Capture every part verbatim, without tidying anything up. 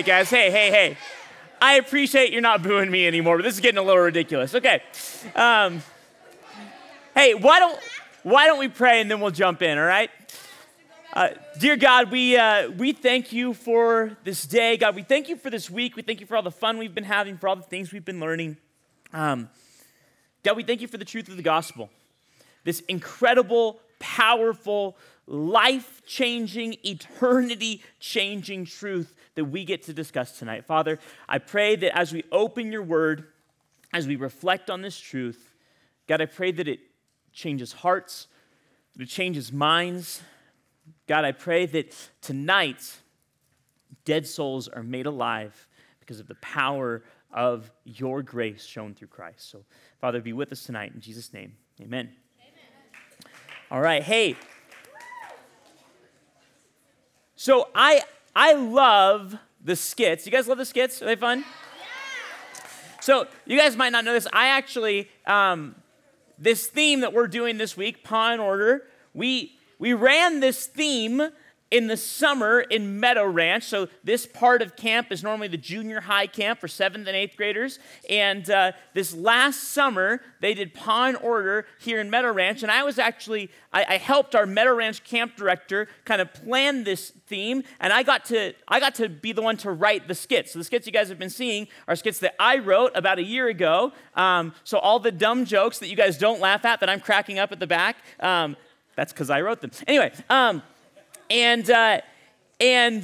right, guys. Hey, hey, hey. I appreciate you're not booing me anymore, but this is getting a little ridiculous. Okay. Um, hey, why don't why don't we pray and then we'll jump in, all right? Uh, dear God, we uh, we thank you for this day. God, we thank you for this week. We thank you for all the fun we've been having, for all the things we've been learning. Um, God, we thank you for the truth of the gospel, this incredible, powerful, life-changing, eternity-changing truth that we get to discuss tonight. Father, I pray that as we open your word, as we reflect on this truth, God, I pray that it changes hearts, that it changes minds. God, I pray that tonight, dead souls are made alive because of the power of your grace shown through Christ. So, Father, be with us tonight. In Jesus' name, amen. Amen. All right, hey. So I I love the skits. You guys love the skits? Are they fun? Yeah. So you guys might not know this. I actually, um, this theme that we're doing this week, Paw and Order, we we ran this theme in the summer in Meadow Ranch. So this part of camp is normally the junior high camp for seventh and eighth graders. And uh, this last summer, they did Paw and Order here in Meadow Ranch. And I was actually, I, I helped our Meadow Ranch camp director kind of plan this theme. And I got to I got to be the one to write the skits. So the skits you guys have been seeing are skits that I wrote about a year ago. Um, so all the dumb jokes that you guys don't laugh at that I'm cracking up at the back, um, that's because I wrote them. Anyway, um, And uh, and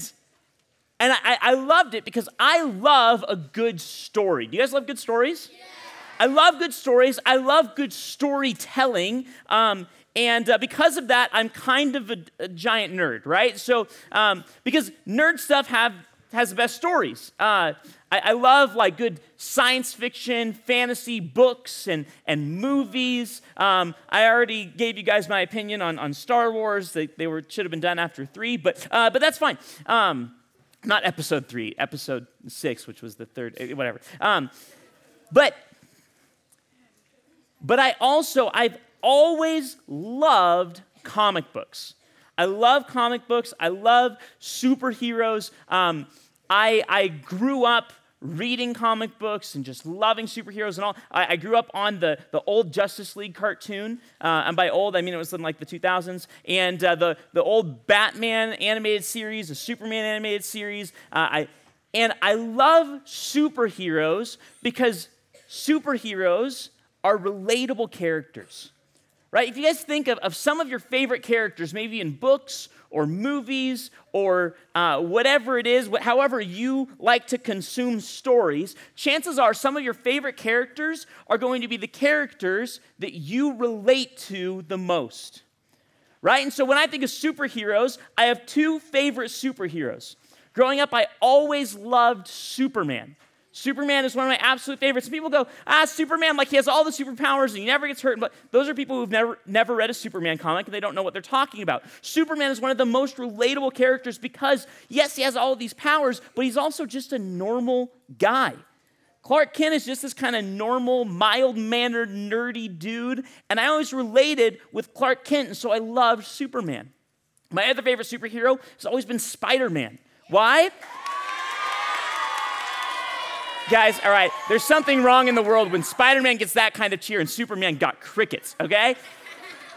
and I, I loved it because I love a good story. Do you guys love good stories? Yeah. I love good stories. I love good storytelling. Um, and uh, because of that, I'm kind of a, a giant nerd, right? So um, because nerd stuff have has the best stories. Uh, I, I love like good science fiction, fantasy books, and and movies. Um, I already gave you guys my opinion on, on Star Wars. They they were should have been done after three, but uh, but that's fine. Um, not episode three, episode six, which was the third, whatever. Um, but but I also I've always loved comic books. I love comic books. I love superheroes. Um, I, I grew up reading comic books and just loving superheroes and all. I, I grew up on the, the old Justice League cartoon. Uh, and by old, I mean it was in like the two thousands. And uh, the, the old Batman animated series, the Superman animated series. Uh, I And I love superheroes because superheroes are relatable characters. Right? If you guys think of, of some of your favorite characters, maybe in books or movies or uh, whatever it is, wh- however you like to consume stories, chances are some of your favorite characters are going to be the characters that you relate to the most, right? And so when I think of superheroes, I have two favorite superheroes. Growing up, I always loved Superman. Superman is one of my absolute favorites. And people go, ah, Superman, like he has all the superpowers and he never gets hurt. But those are people who've never never read a Superman comic and they don't know what they're talking about. Superman is one of the most relatable characters because, yes, he has all of these powers, but he's also just a normal guy. Clark Kent is just this kind of normal, mild-mannered, nerdy dude. And I always related with Clark Kent, and so I loved Superman. My other favorite superhero has always been Spider-Man. Why? Guys, all right, there's something wrong in the world when Spider-Man gets that kind of cheer and Superman got crickets, okay?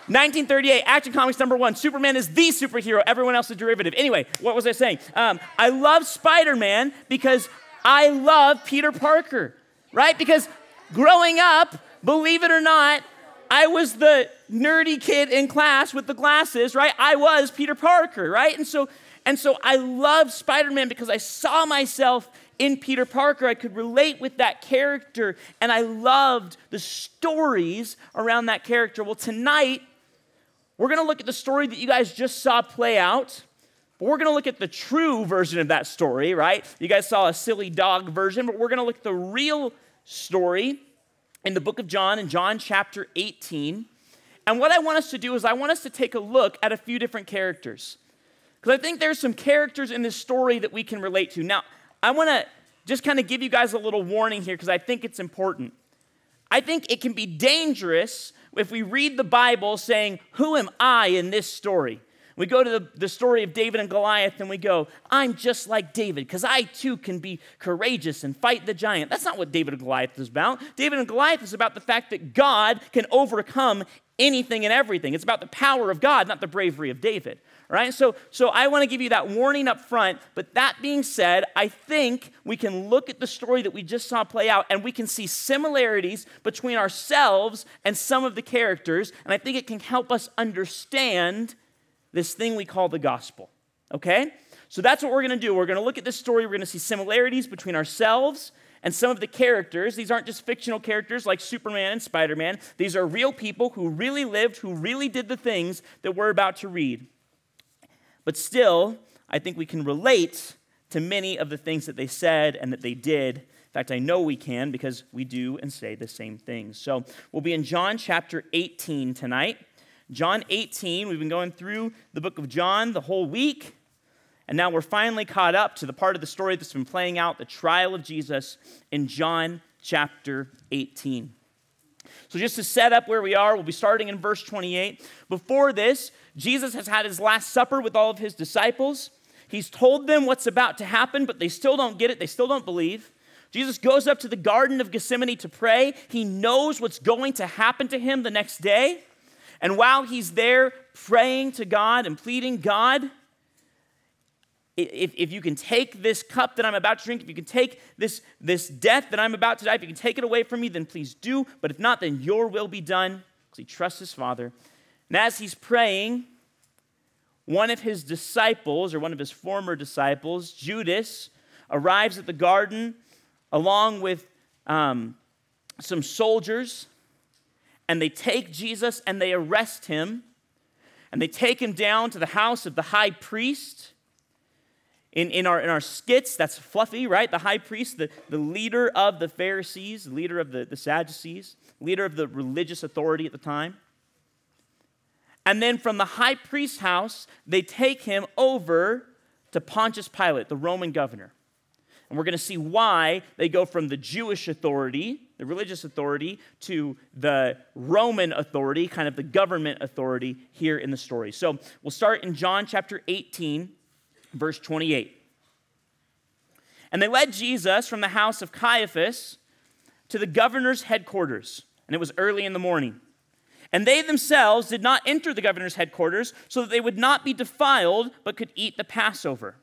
nineteen thirty-eight, Action Comics number one. Superman is the superhero. Everyone else is derivative. Anyway, what was I saying? Um, I love Spider-Man because I love Peter Parker, right? Because growing up, believe it or not, I was the nerdy kid in class with the glasses, right? I was Peter Parker, right? And so, and so I love Spider-Man because I saw myself in Peter Parker. I could relate with that character, and I loved the stories around that character. Well, tonight, we're going to look at the story that you guys just saw play out, but we're going to look at the true version of that story, right? You guys saw a silly dog version, but we're going to look at the real story in the book of John, in John chapter eighteen. And what I want us to do is I want us to take a look at a few different characters, because I think there's some characters in this story that we can relate to. Now, I want to just kind of give you guys a little warning here because I think it's important. I think it can be dangerous if we read the Bible saying, who am I in this story? We go to the, the story of David and Goliath, and we go, I'm just like David, because I too can be courageous and fight the giant. That's not what David and Goliath is about. David and Goliath is about the fact that God can overcome anything and everything. It's about the power of God, not the bravery of David. Right? So, so I want to give you that warning up front, but that being said, I think we can look at the story that we just saw play out, and we can see similarities between ourselves and some of the characters, and I think it can help us understand this thing we call the gospel, okay? So that's what we're going to do. We're going to look at this story. We're going to see similarities between ourselves and some of the characters. These aren't just fictional characters like Superman and Spider-Man. These are real people who really lived, who really did the things that we're about to read. But still, I think we can relate to many of the things that they said and that they did. In fact, I know we can, because we do and say the same things. So we'll be in John chapter eighteen tonight. John eighteen, we've been going through the book of John the whole week, and now we're finally caught up to the part of the story that's been playing out, the trial of Jesus in John chapter eighteen. So just to set up where we are, we'll be starting in verse twenty-eight. Before this, Jesus has had his last supper with all of his disciples. He's told them what's about to happen, but they still don't get it. They still don't believe. Jesus goes up to the Garden of Gethsemane to pray. He knows what's going to happen to him the next day. And while he's there praying to God and pleading, God, if, if you can take this cup that I'm about to drink, if you can take this, this death that I'm about to die, if you can take it away from me, then please do. But if not, then your will be done. Because he trusts his Father. And as he's praying, one of his disciples, or one of his former disciples, Judas, arrives at the garden along with um, some soldiers. And they take Jesus and they arrest him. And they take him down to the house of the high priest. In, in, our, in our skits, that's Fluffy, right? The high priest, the, the leader of the Pharisees, leader of the, the Sadducees, leader of the religious authority at the time. And then from the high priest's house, they take him over to Pontius Pilate, the Roman governor. And we're going to see why they go from the Jewish authority, the religious authority, to the Roman authority, kind of the government authority here in the story. So we'll start in John chapter eighteen, verse twenty-eight. And they led Jesus from the house of Caiaphas to the governor's headquarters, and it was early in the morning. And they themselves did not enter the governor's headquarters, so that they would not be defiled, but could eat the Passover.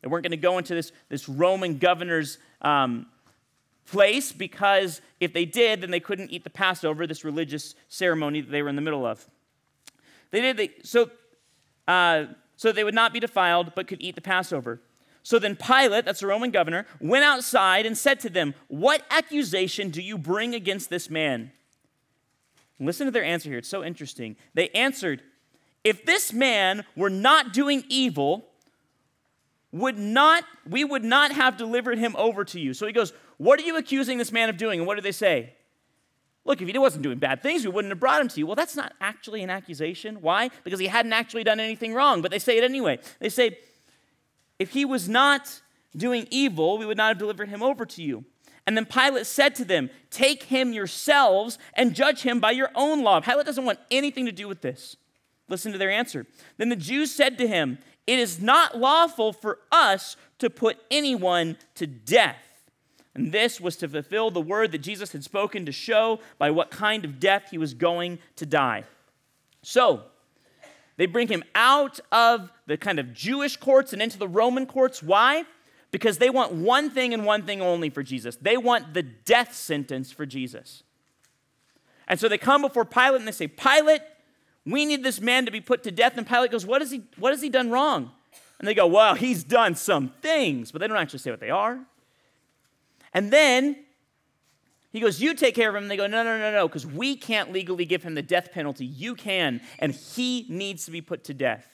They weren't going to go into this, this Roman governor's um, place, because if they did, then they couldn't eat the Passover, this religious ceremony that they were in the middle of. They did they, so, uh, so they would not be defiled, but could eat the Passover. So then Pilate, that's the Roman governor, went outside and said to them, "What accusation do you bring against this man?" Listen to their answer here. It's so interesting. They answered, "If this man were not doing evil, would not, we would not have delivered him over to you." So he goes, "What are you accusing this man of doing?" And what do they say? "Look, if he wasn't doing bad things, we wouldn't have brought him to you." Well, that's not actually an accusation. Why? Because he hadn't actually done anything wrong, but they say it anyway. They say, "If he was not doing evil, we would not have delivered him over to you." And then Pilate said to them, "Take him yourselves and judge him by your own law." Pilate doesn't want anything to do with this. Listen to their answer. Then the Jews said to him, "It is not lawful for us to put anyone to death." And this was to fulfill the word that Jesus had spoken, to show by what kind of death he was going to die. So they bring him out of the kind of Jewish courts and into the Roman courts. Why? Because they want one thing and one thing only for Jesus. They want the death sentence for Jesus. And so they come before Pilate and they say, "Pilate, we need this man to be put to death." And Pilate goes, what, is he, what has he done wrong? And they go, "Well, he's done some things," but they don't actually say what they are. And then he goes, "You take care of him." And they go, no, no, no, no, because we can't legally give him the death penalty. You can, and he needs to be put to death.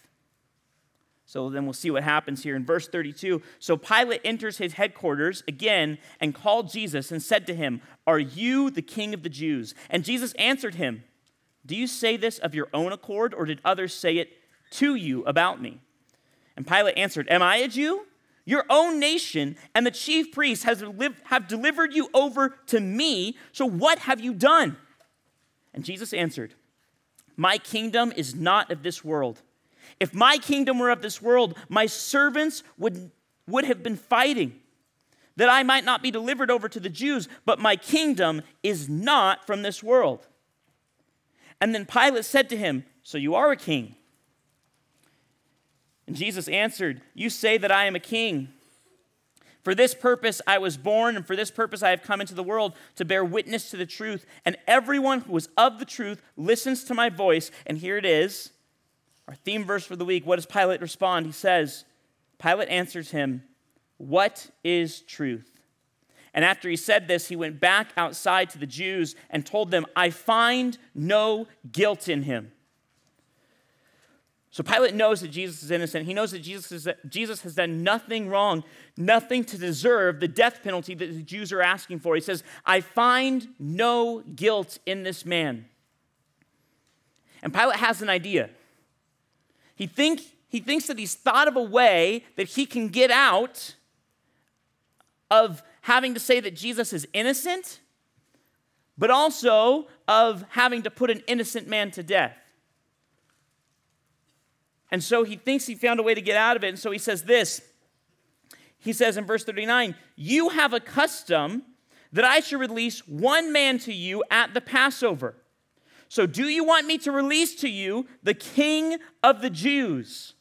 So then we'll see what happens here in verse thirty-two. So Pilate enters his headquarters again and called Jesus and said to him, "Are you the King of the Jews?" And Jesus answered him, "Do you say this of your own accord, or did others say it to you about me?" And Pilate answered, "Am I a Jew? Your own nation and the chief priests has lived, have delivered you over to me, so what have you done?" And Jesus answered, "My kingdom is not of this world. If my kingdom were of this world, my servants would, would have been fighting, that I might not be delivered over to the Jews, but my kingdom is not from this world. And then Pilate said to him, so you are a king? And Jesus answered, you say that I am a king. For this purpose I was born, and for this purpose I have come into the world, to bear witness to the truth. And everyone who is of the truth listens to my voice. And here it is, our theme verse for the week. What does Pilate respond? He says, Pilate answers him, what is truth? And after he said this, he went back outside to the Jews and told them, I find no guilt in him. So Pilate knows that Jesus is innocent. He knows that Jesus, is, that Jesus has done nothing wrong, nothing to deserve the death penalty that the Jews are asking for. He says, I find no guilt in this man. And Pilate has an idea. He, think, he thinks that he's thought of a way that he can get out of having to say that Jesus is innocent, but also of having to put an innocent man to death. And so he thinks he found a way to get out of it. And so he says this. He says in verse thirty-nine, you have a custom that I should release one man to you at the Passover. So do you want me to release to you the King of the Jews?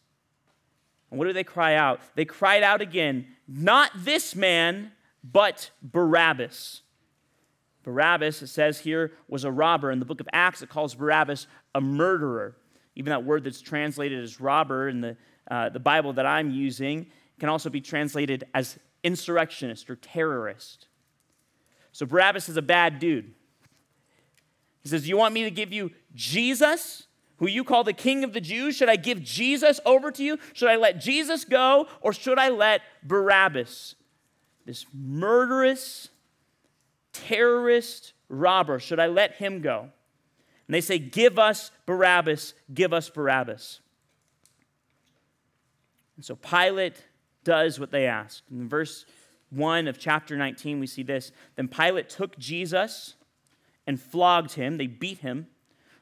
And what do they cry out? They cried out again, not this man, but Barabbas. Barabbas, it says here, was a robber. In the book of Acts, it calls Barabbas a murderer. Even that word that's translated as robber in the, uh, the Bible that I'm using can also be translated as insurrectionist or terrorist. So Barabbas is a bad dude. He says, you want me to give you Jesus, who you call the King of the Jews? Should I give Jesus over to you? Should I let Jesus go, or should I let Barabbas, this murderous, terrorist robber, should I let him go? And they say, give us Barabbas, give us Barabbas. And so Pilate does what they ask. In verse one of chapter nineteen, we see this. Then Pilate took Jesus and flogged him. They beat him.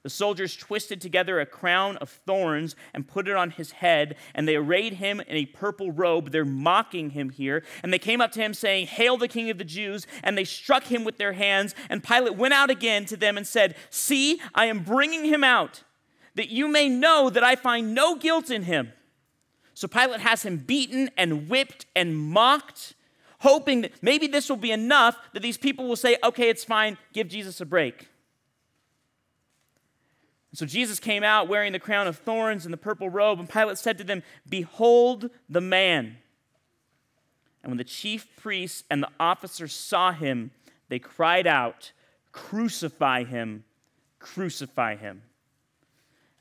The soldiers twisted together a crown of thorns and put it on his head, and they arrayed him in a purple robe. They're mocking him here. And they came up to him saying, Hail the King of the Jews, and they struck him with their hands. And Pilate went out again to them and said, See, I am bringing him out, that you may know that I find no guilt in him. So Pilate has him beaten and whipped and mocked, hoping that maybe this will be enough that these people will say, okay, it's fine, give Jesus a break. So Jesus came out wearing the crown of thorns and the purple robe, and Pilate said to them, Behold the man. And when the chief priests and the officers saw him, they cried out, Crucify him, crucify him.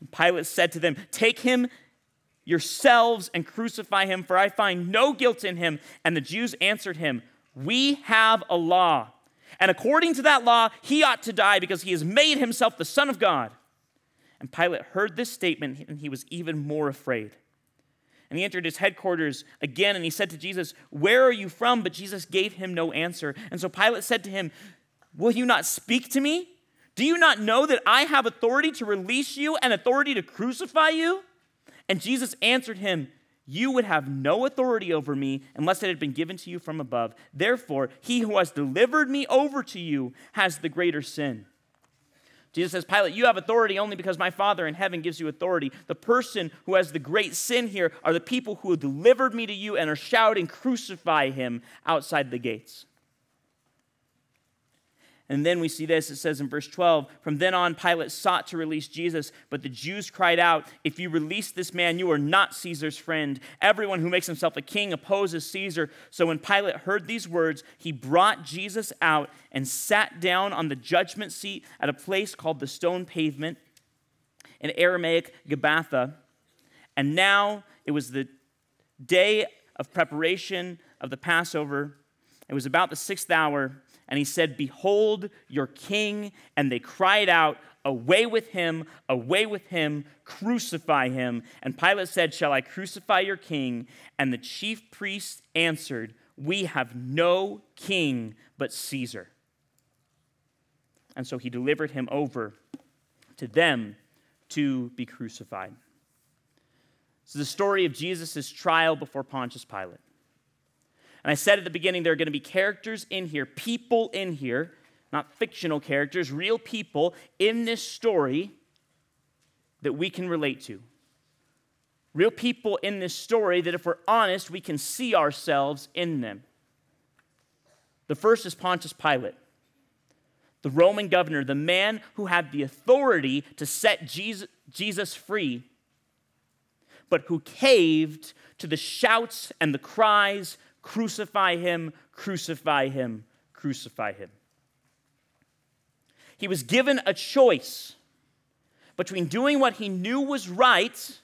And Pilate said to them, Take him yourselves and crucify him, for I find no guilt in him. And the Jews answered him, We have a law, and according to that law, he ought to die because he has made himself the Son of God. And Pilate heard this statement, and he was even more afraid. And he entered his headquarters again, and he said to Jesus, Where are you from? But Jesus gave him no answer. And so Pilate said to him, Will you not speak to me? Do you not know that I have authority to release you and authority to crucify you? And Jesus answered him, You would have no authority over me unless it had been given to you from above. Therefore, he who has delivered me over to you has the greater sin. Jesus says, Pilate, you have authority only because my Father in heaven gives you authority. The person who has the great sin here are the people who have delivered me to you and are shouting, Crucify him outside the gates. And then we see this, it says in verse twelve, From then on, Pilate sought to release Jesus, but the Jews cried out, If you release this man, you are not Caesar's friend. Everyone who makes himself a king opposes Caesar. So when Pilate heard these words, he brought Jesus out and sat down on the judgment seat at a place called the Stone Pavement, in Aramaic, Gabbatha. And now it was the day of preparation of the Passover. It was about the sixth hour. And he said, Behold your king. And they cried out, Away with him, away with him, crucify him. And Pilate said, Shall I crucify your king? And the chief priests answered, We have no king but Caesar. And so he delivered him over to them to be crucified. This is the story of Jesus' trial before Pontius Pilate. And I said at the beginning, there are going to be characters in here, people in here, not fictional characters, real people in this story that we can relate to. Real people in this story that if we're honest, we can see ourselves in them. The first is Pontius Pilate, the Roman governor, the man who had the authority to set Jesus, Jesus free, but who caved to the shouts and the cries, "Crucify him, crucify him, crucify him." He was given a choice between doing what he knew was right,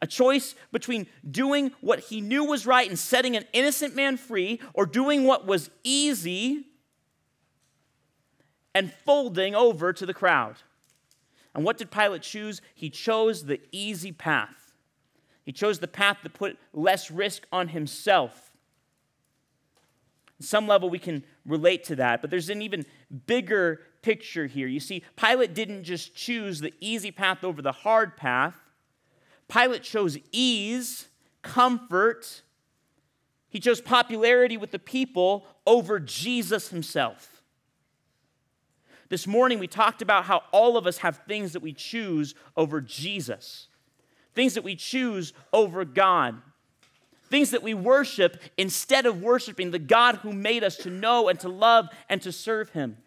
a choice between doing what he knew was right and setting an innocent man free, or doing what was easy and folding over to the crowd. And what did Pilate choose? He chose the easy path. He chose the path that put less risk on himself. On some level, we can relate to that, but there's an even bigger picture here. You see, Pilate didn't just choose the easy path over the hard path. Pilate chose ease, comfort. He chose popularity with the people over Jesus himself. This morning, we talked about how all of us have things that we choose over Jesus, things that we choose over God, things that we worship instead of worshiping the God who made us to know and to love and to serve him.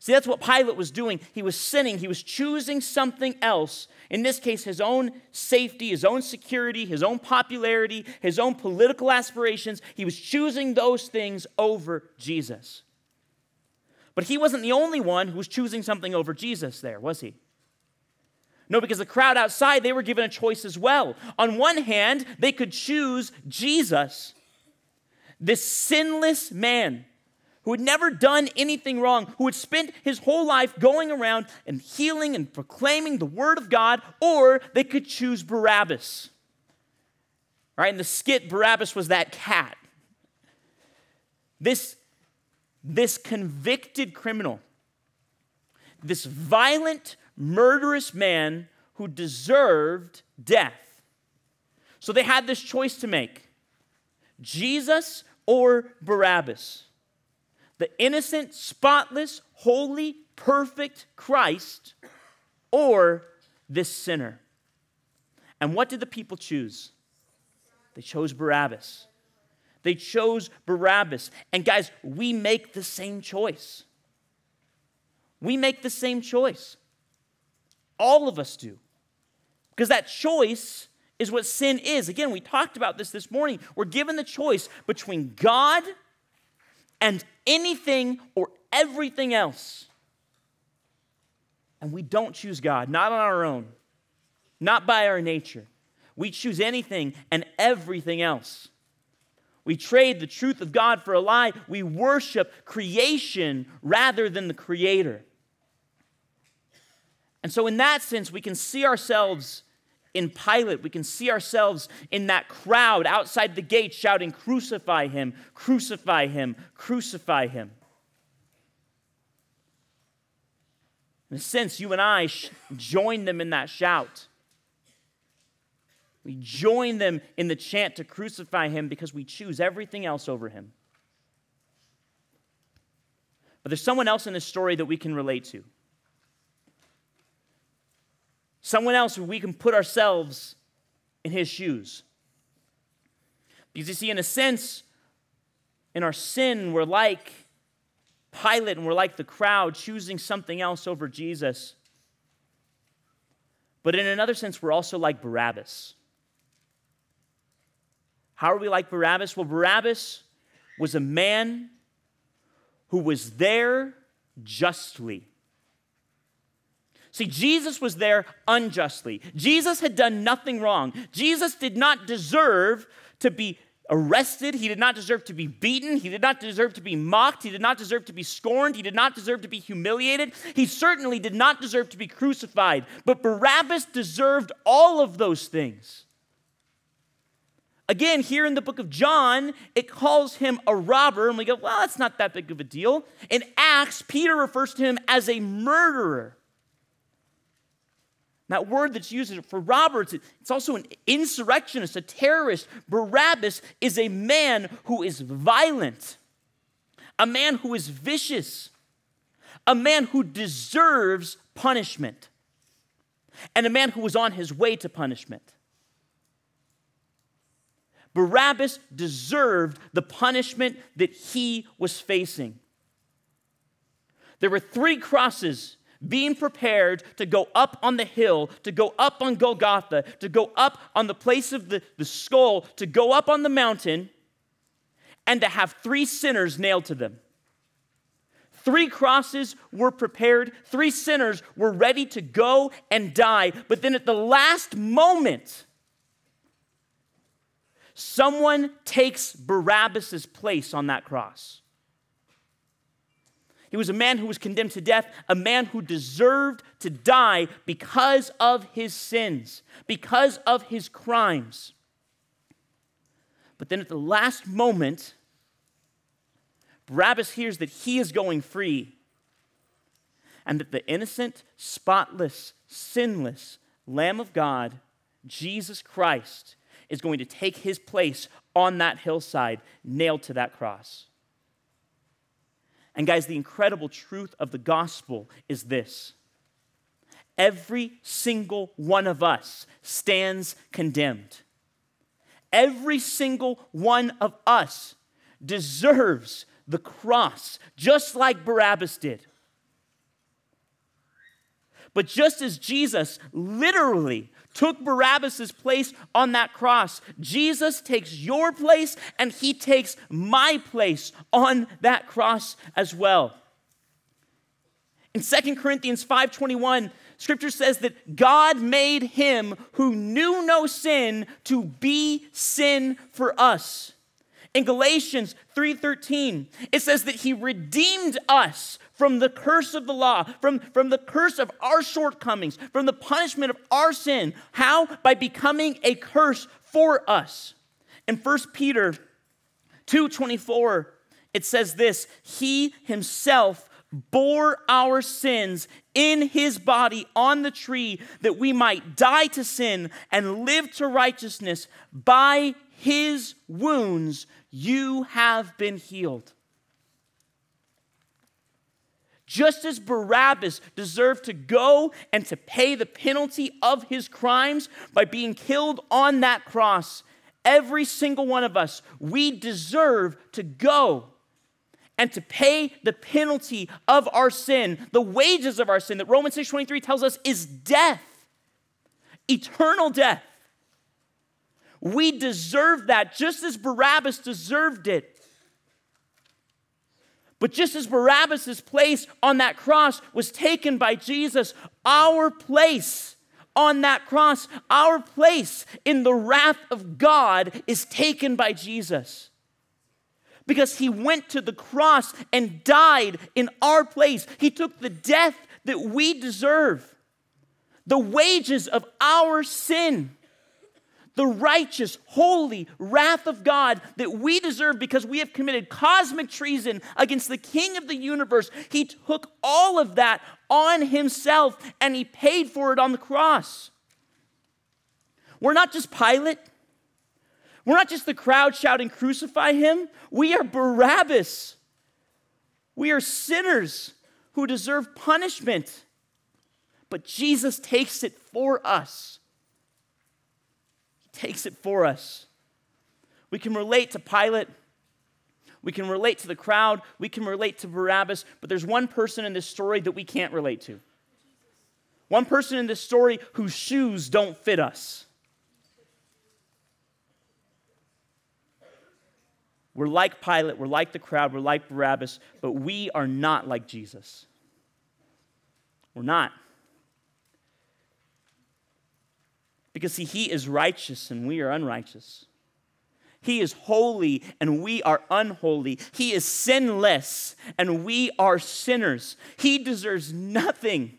See, that's what Pilate was doing. He was sinning. He was choosing something else. In this case, his own safety, his own security, his own popularity, his own political aspirations. He was choosing those things over Jesus. But he wasn't the only one who was choosing something over Jesus there, was he? No, because the crowd outside, they were given a choice as well. On one hand, they could choose Jesus, this sinless man who had never done anything wrong, who had spent his whole life going around and healing and proclaiming the word of God, or they could choose Barabbas. All right, in the skit, Barabbas was that cat. This, this convicted criminal, this violent, murderous man who deserved death. So they had this choice to make: Jesus or Barabbas. The innocent, spotless, holy, perfect Christ, or this sinner. And what did the people choose? They chose Barabbas. They chose Barabbas. And guys, we make the same choice. We make the same choice. All of us do. Because that choice is what sin is. Again, we talked about this this morning. We're given the choice between God and anything or everything else. And we don't choose God, not on our own, not by our nature. We choose anything and everything else. We trade the truth of God for a lie. We worship creation rather than the Creator. And so in that sense, we can see ourselves in Pilate. We can see ourselves in that crowd outside the gate shouting, "Crucify him, crucify him, crucify him." In a sense, you and I sh- join them in that shout. We join them in the chant to crucify him because we choose everything else over him. But there's someone else in this story that we can relate to. Someone else who we can put ourselves in his shoes. Because you see, in a sense, in our sin, we're like Pilate and we're like the crowd, choosing something else over Jesus. But in another sense, we're also like Barabbas. How are we like Barabbas? Well, Barabbas was a man who was there justly. See, Jesus was there unjustly. Jesus had done nothing wrong. Jesus did not deserve to be arrested. He did not deserve to be beaten. He did not deserve to be mocked. He did not deserve to be scorned. He did not deserve to be humiliated. He certainly did not deserve to be crucified. But Barabbas deserved all of those things. Again, here in the book of John, it calls him a robber, and we go, well, that's not that big of a deal. In Acts, Peter refers to him as a murderer. That word that's used for Roberts, it's also an insurrectionist, a terrorist. Barabbas is a man who is violent, a man who is vicious, a man who deserves punishment, and a man who was on his way to punishment. Barabbas deserved the punishment that he was facing. There were three crosses being prepared to go up on the hill, to go up on Golgotha, to go up on the place of the, the skull, to go up on the mountain, and to have three sinners nailed to them. Three crosses were prepared. Three sinners were ready to go and die. But then at the last moment, someone takes Barabbas' place on that cross. He was a man who was condemned to death, a man who deserved to die because of his sins, because of his crimes. But then at the last moment, Barabbas hears that he is going free and that the innocent, spotless, sinless Lamb of God, Jesus Christ, is going to take his place on that hillside, nailed to that cross. And guys, the incredible truth of the gospel is this. Every single one of us stands condemned. Every single one of us deserves the cross, just like Barabbas did. But just as Jesus literally took Barabbas' place on that cross, Jesus takes your place and he takes my place on that cross as well. In Second Corinthians five twenty-one, Scripture says that God made him who knew no sin to be sin for us. In Galatians three thirteen, it says that he redeemed us from the curse of the law, from, from the curse of our shortcomings, from the punishment of our sin. How? By becoming a curse for us. In First Peter two twenty-four, it says this, he himself bore our sins in his body on the tree that we might die to sin and live to righteousness. By his wounds you have been healed. Just as Barabbas deserved to go and to pay the penalty of his crimes by being killed on that cross, every single one of us, we deserve to go and to pay the penalty of our sin, the wages of our sin that Romans six twenty-three tells us is death, eternal death. We deserve that, just as Barabbas deserved it. But just as Barabbas' place on that cross was taken by Jesus, our place on that cross, our place in the wrath of God is taken by Jesus. Because he went to the cross and died in our place. He took the death that we deserve, the wages of our sin, the righteous, holy wrath of God that we deserve because we have committed cosmic treason against the King of the universe. He took all of that on himself and he paid for it on the cross. We're not just Pilate. We're not just the crowd shouting, crucify him. We are Barabbas. We are sinners who deserve punishment. But Jesus takes it for us. Takes it for us. We can relate to Pilate. We can relate to the crowd. We can relate to Barabbas. But there's one person in this story that we can't relate to. One person in this story whose shoes don't fit us. We're like Pilate. We're like the crowd. We're like Barabbas. But we are not like Jesus. We're not. Because, see, he is righteous and we are unrighteous. He is holy and we are unholy. He is sinless and we are sinners. He deserves nothing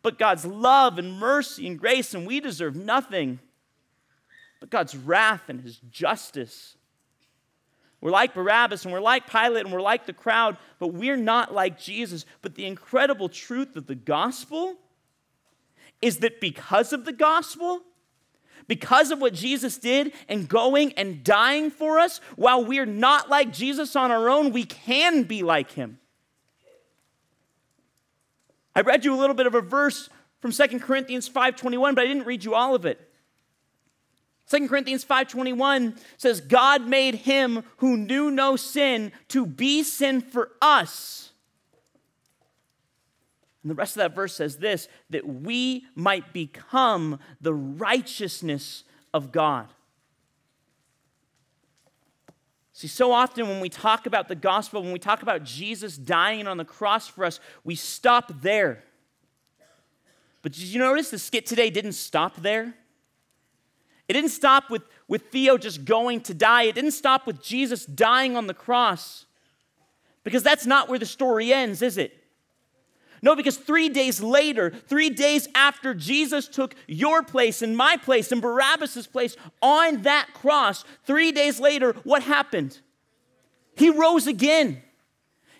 but God's love and mercy and grace, and we deserve nothing but God's wrath and his justice. We're like Barabbas and we're like Pilate and we're like the crowd, but we're not like Jesus. But the incredible truth of the gospel is that because of the gospel, because of what Jesus did and going and dying for us, while we're not like Jesus on our own, we can be like him. I read you a little bit of a verse from Second Corinthians five twenty-one, but I didn't read you all of it. Second Corinthians five twenty-one says, God made him who knew no sin to be sin for us. And the rest of that verse says this, that we might become the righteousness of God. See, so often when we talk about the gospel, when we talk about Jesus dying on the cross for us, we stop there. But did you notice the skit today didn't stop there? It didn't stop with, with Theo just going to die. It didn't stop with Jesus dying on the cross, because that's not where the story ends, is it? No, because three days later, three days after Jesus took your place and my place and Barabbas' place on that cross, three days later, what happened? He rose again.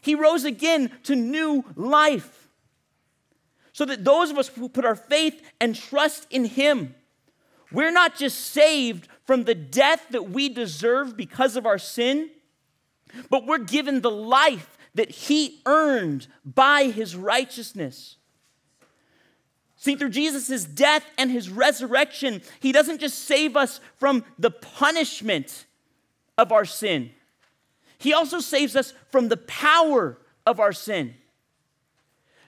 He rose again to new life. So that those of us who put our faith and trust in him, we're not just saved from the death that we deserve because of our sin, but we're given the life that he earned by his righteousness. See, through Jesus' death and his resurrection, he doesn't just save us from the punishment of our sin. He also saves us from the power of our sin.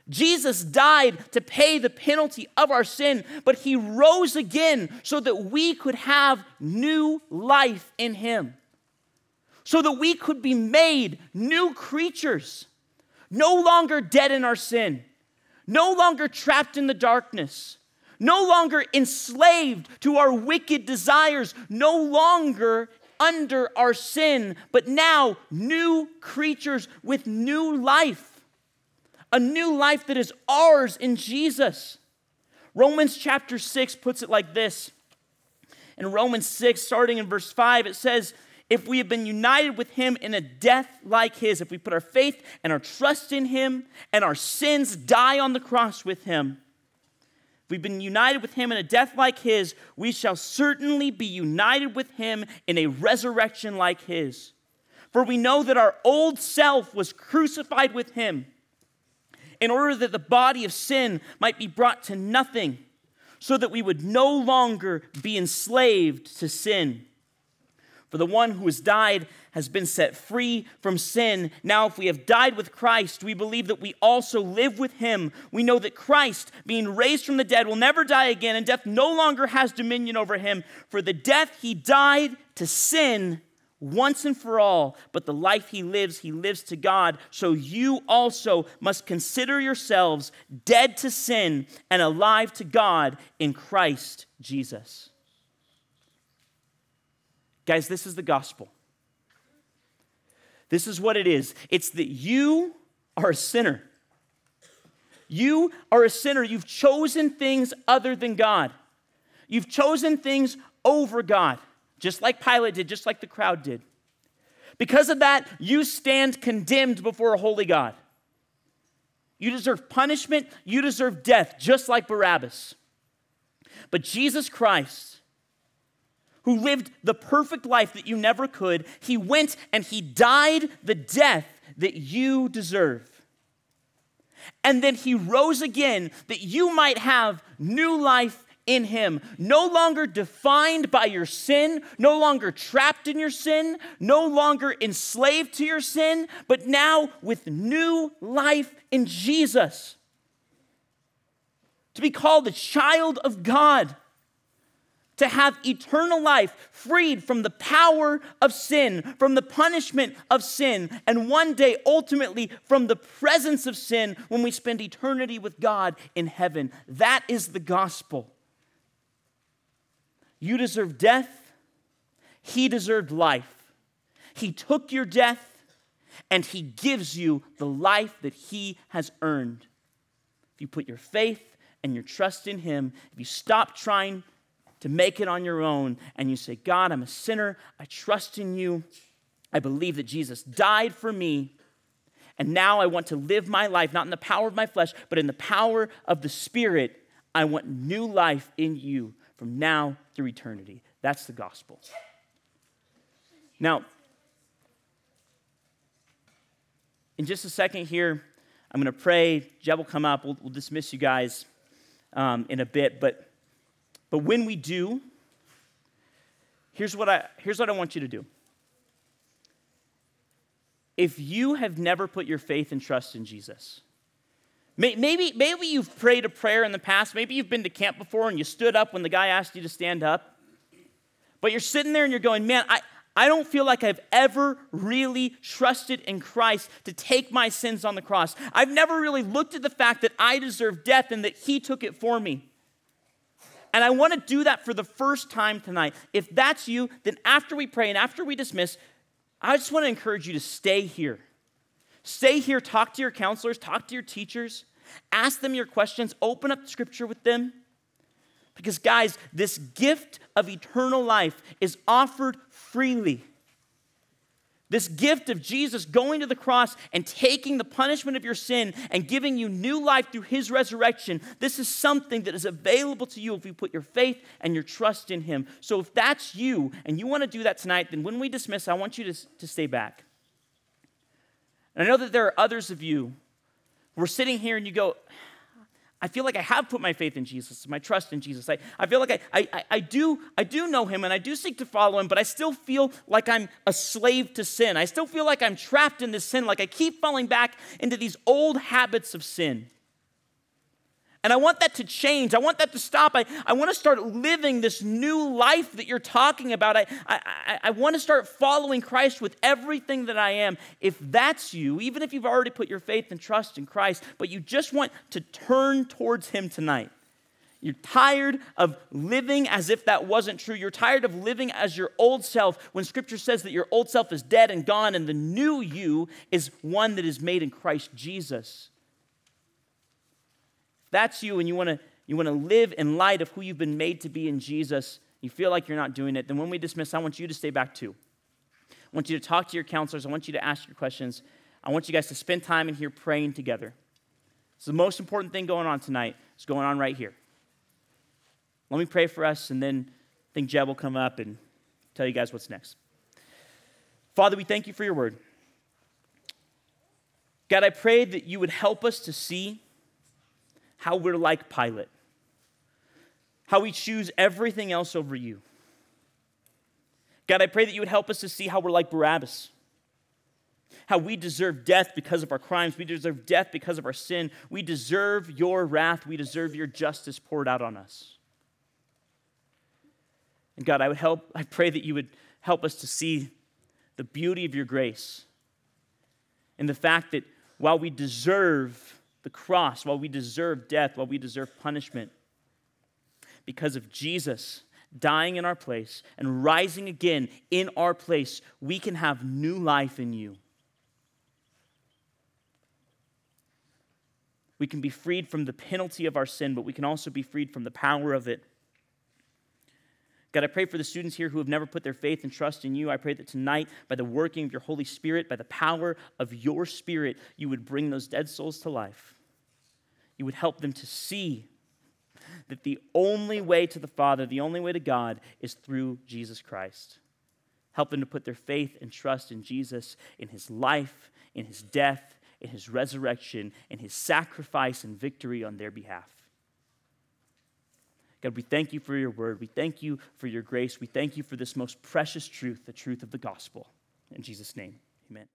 Jesus died to pay the penalty of our sin, but he rose again so that we could have new life in him, so that we could be made new creatures, no longer dead in our sin, no longer trapped in the darkness, no longer enslaved to our wicked desires, no longer under our sin, but now new creatures with new life. A new life that is ours in Jesus. Romans chapter six puts it like this. In Romans six, starting in verse five, it says, if we have been united with him in a death like his, if we put our faith and our trust in him and our sins die on the cross with him, if we've been united with him in a death like his, we shall certainly be united with him in a resurrection like his. For we know that our old self was crucified with him, in order that the body of sin might be brought to nothing, so that we would no longer be enslaved to sin. For the one who has died has been set free from sin. Now, if we have died with Christ, we believe that we also live with him. We know that Christ, being raised from the dead, will never die again, and death no longer has dominion over him. For the death he died to sin once and for all, but the life he lives, he lives to God. So you also must consider yourselves dead to sin and alive to God in Christ Jesus. Guys, this is the gospel. This is what it is. It's that you are a sinner. You are a sinner. You've chosen things other than God. You've chosen things over God. Just like Pilate did, just like the crowd did. Because of that, you stand condemned before a holy God. You deserve punishment, you deserve death, just like Barabbas. But Jesus Christ, who lived the perfect life that you never could, he went and he died the death that you deserve. And then he rose again that you might have new life in him, no longer defined by your sin, no longer trapped in your sin, no longer enslaved to your sin, but now with new life in Jesus. To be called the child of God, to have eternal life freed from the power of sin, from the punishment of sin, and one day ultimately from the presence of sin when we spend eternity with God in heaven. That is the gospel. You deserve death. He deserved life. He took your death, and he gives you the life that he has earned. If you put your faith and your trust in him, if you stop trying to make it on your own, and you say, God, I'm a sinner. I trust in you. I believe that Jesus died for me, and now I want to live my life, not in the power of my flesh, but in the power of the Spirit. I want new life in you from now through eternity. That's the gospel. Now, in just a second here, I'm going to pray. Jeb will come up. We'll, we'll dismiss you guys um, in a bit. But, but when we do, here's what I here's what I want you to do. If you have never put your faith and trust in Jesus, maybe maybe you've prayed a prayer in the past. Maybe you've been to camp before and you stood up when the guy asked you to stand up. But you're sitting there and you're going, man, I. I don't feel like I've ever really trusted in Christ to take my sins on the cross. I've never really looked at the fact that I deserve death and that he took it for me. And I want to do that for the first time tonight. If that's you, then after we pray and after we dismiss, I just want to encourage you to stay here. Stay here, talk to your counselors, talk to your teachers, ask them your questions, open up scripture with them. Because guys, this gift of eternal life is offered freely. This gift of Jesus going to the cross and taking the punishment of your sin and giving you new life through his resurrection, this is something that is available to you if you put your faith and your trust in him. So if that's you and you want to do that tonight, then when we dismiss, I want you to, to stay back. And I know that there are others of you who are sitting here and you go, I feel like I have put my faith in Jesus, my trust in Jesus. I, I feel like I, I, I, do, I do know him and I do seek to follow him, but I still feel like I'm a slave to sin. I still feel like I'm trapped in this sin, like I keep falling back into these old habits of sin. And I want that to change. I want that to stop. I, I want to start living this new life that you're talking about. I, I, I want to start following Christ with everything that I am. If that's you, even if you've already put your faith and trust in Christ, but you just want to turn towards him tonight. You're tired of living as if that wasn't true. You're tired of living as your old self when Scripture says that your old self is dead and gone and the new you is one that is made in Christ Jesus. That's you and you want to you want to live in light of who you've been made to be in Jesus. You feel like you're not doing it. Then when we dismiss, I want you to stay back too. I want you to talk to your counselors. I want you to ask your questions. I want you guys to spend time in here praying together. It's the most important thing going on tonight. It's going on right here. Let me pray for us, and then I think Jeb will come up and tell you guys what's next. Father, we thank you for your word. God, I pray that you would help us to see how we're like Pilate, how we choose everything else over you. God, I pray that you would help us to see how we're like Barabbas, how we deserve death because of our crimes. We deserve death because of our sin. We deserve your wrath. We deserve your justice poured out on us. And God, I would help. I pray that you would help us to see the beauty of your grace and the fact that while we deserve the cross, while we deserve death, while we deserve punishment, because of Jesus dying in our place and rising again in our place, we can have new life in you. We can be freed from the penalty of our sin, but we can also be freed from the power of it. God, I pray for the students here who have never put their faith and trust in you. I pray that tonight, by the working of your Holy Spirit, by the power of your Spirit, you would bring those dead souls to life. You would help them to see that the only way to the Father, the only way to God, is through Jesus Christ. Help them to put their faith and trust in Jesus, in his life, in his death, in his resurrection, in his sacrifice and victory on their behalf. God, we thank you for your word. We thank you for your grace. We thank you for this most precious truth, the truth of the gospel. In Jesus' name, amen.